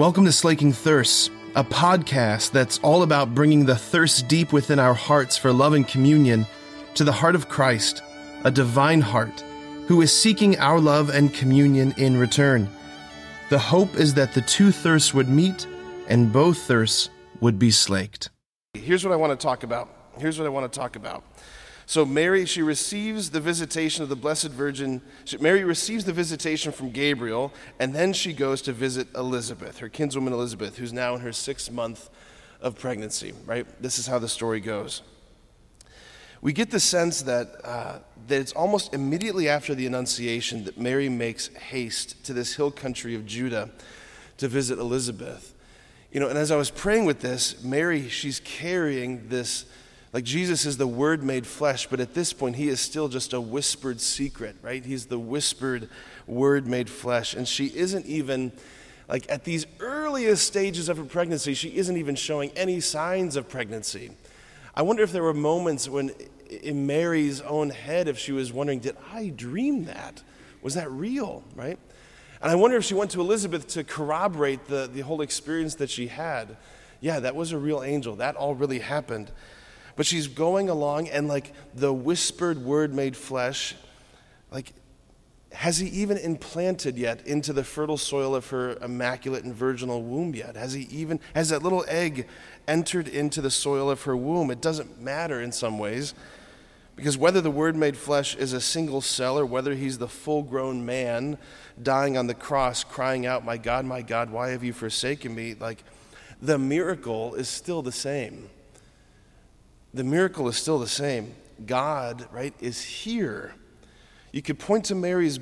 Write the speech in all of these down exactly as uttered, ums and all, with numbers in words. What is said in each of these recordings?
Welcome to Slaking Thirsts, a podcast that's all about bringing the thirst deep within our hearts for love and communion to the heart of Christ, a divine heart, who is seeking our love and communion in return. The hope is that the two thirsts would meet and both thirsts would be slaked. Here's what I want to talk about. Here's what I want to talk about. So Mary, she receives the visitation of the Blessed Virgin. She, Mary receives the visitation from Gabriel, and then she goes to visit Elizabeth, her kinswoman Elizabeth, who's now in her sixth month of pregnancy, right? This is how the story goes. We get the sense that, uh, that it's almost immediately after the Annunciation that Mary makes haste to this hill country of Judah to visit Elizabeth. You know, and as I was praying with this, Mary, she's carrying this. Like, Jesus is the Word made flesh, but at this point, he is still just a whispered secret, right? He's the whispered Word made flesh. And she isn't even, like, at these earliest stages of her pregnancy, she isn't even showing any signs of pregnancy. I wonder if there were moments when, in Mary's own head, if she was wondering, did I dream that? Was that real, right? And I wonder if she went to Elizabeth to corroborate the, the whole experience that she had. Yeah, that was a real angel. That all really happened. But she's going along, and like the whispered Word made flesh, like, has he even implanted yet into the fertile soil of her immaculate and virginal womb yet? Has he even, has that little egg entered into the soil of her womb? It doesn't matter in some ways, because whether the Word made flesh is a single cell or whether he's the full-grown man dying on the cross crying out, "My God, my God, why have you forsaken me?" Like, the miracle is still the same. The miracle is still the same. God, right, is here. You could point to Mary's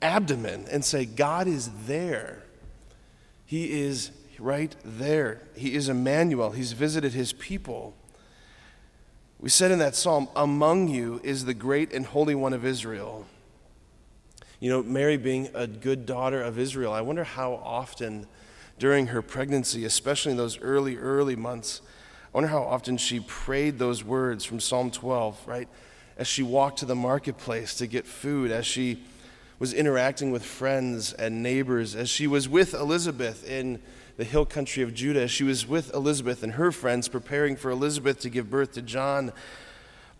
abdomen and say, God is there. He is right there. He is Emmanuel. He's visited his people. We said in that psalm, among you is the great and holy one of Israel. You know, Mary being a good daughter of Israel, I wonder how often during her pregnancy, especially in those early, early months, I wonder how often she prayed those words from Psalm twelve, right? As she walked to the marketplace to get food, as she was interacting with friends and neighbors, as she was with Elizabeth in the hill country of Judah, as she was with Elizabeth and her friends preparing for Elizabeth to give birth to John,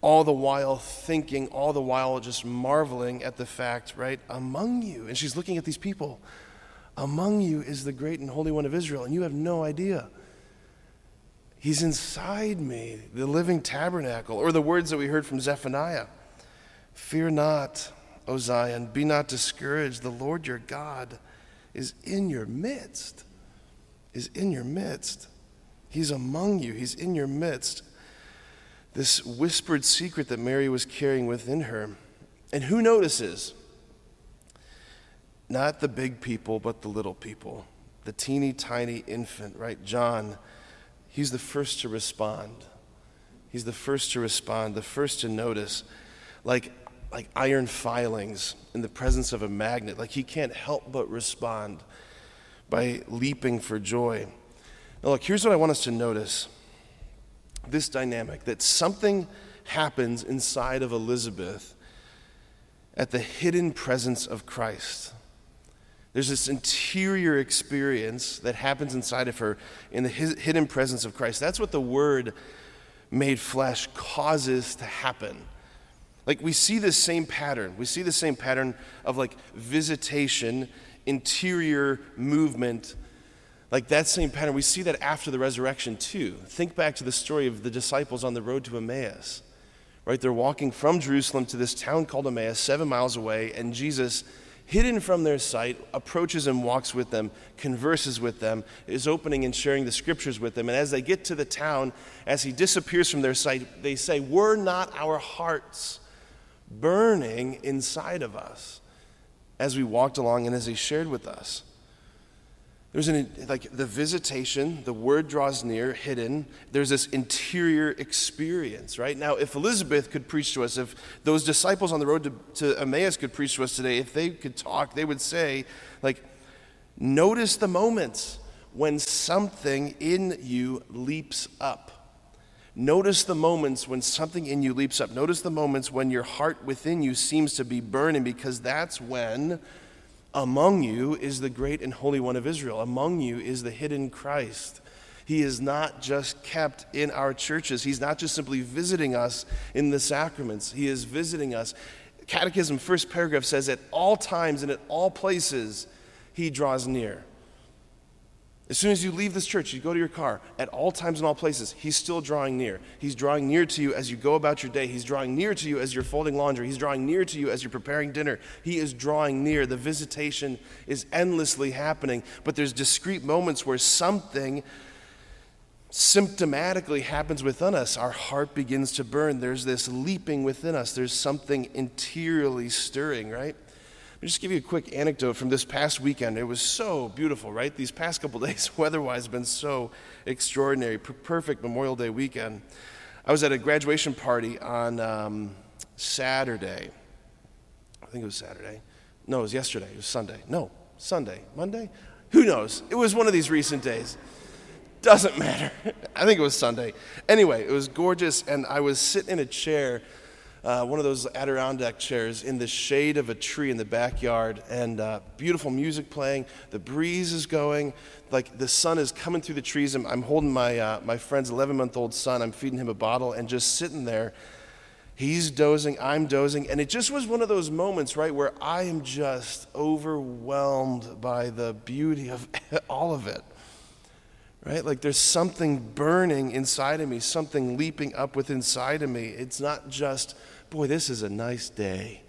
all the while thinking, all the while just marveling at the fact, right, among you. And she's looking at these people. Among you is the great and holy one of Israel, and you have no idea. He's inside me, the living tabernacle, or the words that we heard from Zephaniah. Fear not, O Zion, be not discouraged. The Lord your God is in your midst, is in your midst. He's among you, he's in your midst. This whispered secret that Mary was carrying within her. And who notices? Not the big people, but the little people. The teeny tiny infant, right? John. He's the first to respond. He's the first to respond, the first to notice, like like iron filings in the presence of a magnet. Like, he can't help but respond by leaping for joy. Now look, here's what I want us to notice. This dynamic, that something happens inside of Elizabeth at the hidden presence of Christ. There's this interior experience that happens inside of her in the hidden presence of Christ. That's what the Word made flesh causes to happen. Like, we see this same pattern. We see the same pattern of, like, visitation, interior movement. Like, that same pattern, we see that after the resurrection, too. Think back to the story of the disciples on the road to Emmaus. Right? They're walking from Jerusalem to this town called Emmaus, seven miles away, and Jesus, hidden from their sight, approaches and walks with them, converses with them, is opening and sharing the scriptures with them. And as they get to the town, as he disappears from their sight, they say, "Were not our hearts burning inside of us as we walked along and as he shared with us?" There's an, like the visitation, the Word draws near, hidden. There's this interior experience, right? Now, if Elizabeth could preach to us, if those disciples on the road to, to Emmaus could preach to us today, if they could talk, they would say, like, notice the moments when something in you leaps up. Notice the moments when something in you leaps up. Notice the moments when your heart within you seems to be burning, because that's when Among you is the great and holy one of Israel. Among you is the hidden Christ. He is not just kept in our churches. He's not just simply visiting us in the sacraments. He is visiting us. Catechism, first paragraph, says at all times and at all places, he draws near. As soon as you leave this church, you go to your car, at all times and all places, he's still drawing near. He's drawing near to you as you go about your day. He's drawing near to you as you're folding laundry. He's drawing near to you as you're preparing dinner. He is drawing near. The visitation is endlessly happening, but there's discrete moments where something symptomatically happens within us. Our heart begins to burn. There's this leaping within us. There's something interiorly stirring, right? Let me just give you a quick anecdote from this past weekend. It was so beautiful, right? These past couple days, weather-wise, have been so extraordinary. Perfect Memorial Day weekend. I was at a graduation party on um, Saturday. I think it was Saturday. No, it was yesterday. It was Sunday. No, Sunday. Monday? Who knows? It was one of these recent days. Doesn't matter. I think it was Sunday. Anyway, it was gorgeous, and I was sitting in a chair, Uh, one of those Adirondack chairs in the shade of a tree in the backyard, and uh, beautiful music playing. The breeze is going, like the sun is coming through the trees. I'm, I'm holding my uh, my friend's eleven-month-old son. I'm feeding him a bottle and just sitting there. He's dozing, I'm dozing, and it just was one of those moments, right, where I am just overwhelmed by the beauty of all of it. Right? Like there's something burning inside of me, something leaping up with inside of me. It's not just, boy, this is a nice day.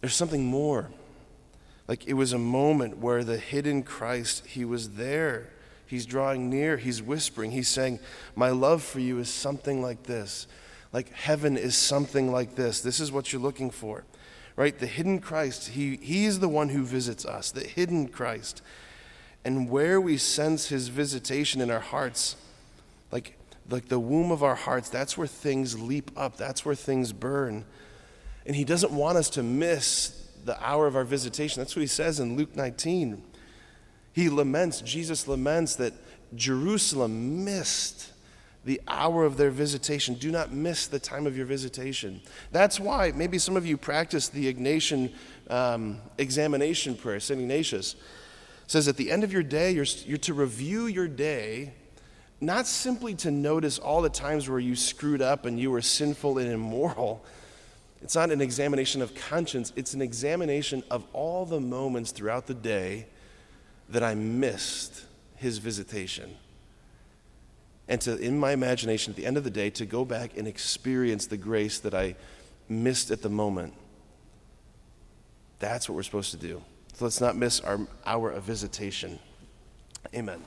There's something more. Like it was a moment where the hidden Christ, he was there. He's drawing near. He's whispering. He's saying, my love for you is something like this. Like heaven is something like this. This is what you're looking for. Right? The hidden Christ, he, he is the one who visits us. The hidden Christ. And where we sense his visitation in our hearts, like, like the womb of our hearts, that's where things leap up. That's where things burn. And he doesn't want us to miss the hour of our visitation. That's what he says in Luke nineteen. He laments, Jesus laments that Jerusalem missed the hour of their visitation. Do not miss the time of your visitation. That's why maybe some of you practice the Ignatian um, examination prayer, Saint Ignatius. Says at the end of your day, you're, you're to review your day, not simply to notice all the times where you screwed up and you were sinful and immoral. It's not an examination of conscience. It's an examination of all the moments throughout the day that I missed his visitation. And to, in my imagination, at the end of the day, to go back and experience the grace that I missed at the moment. That's what we're supposed to do. So let's not miss our hour of visitation. Amen.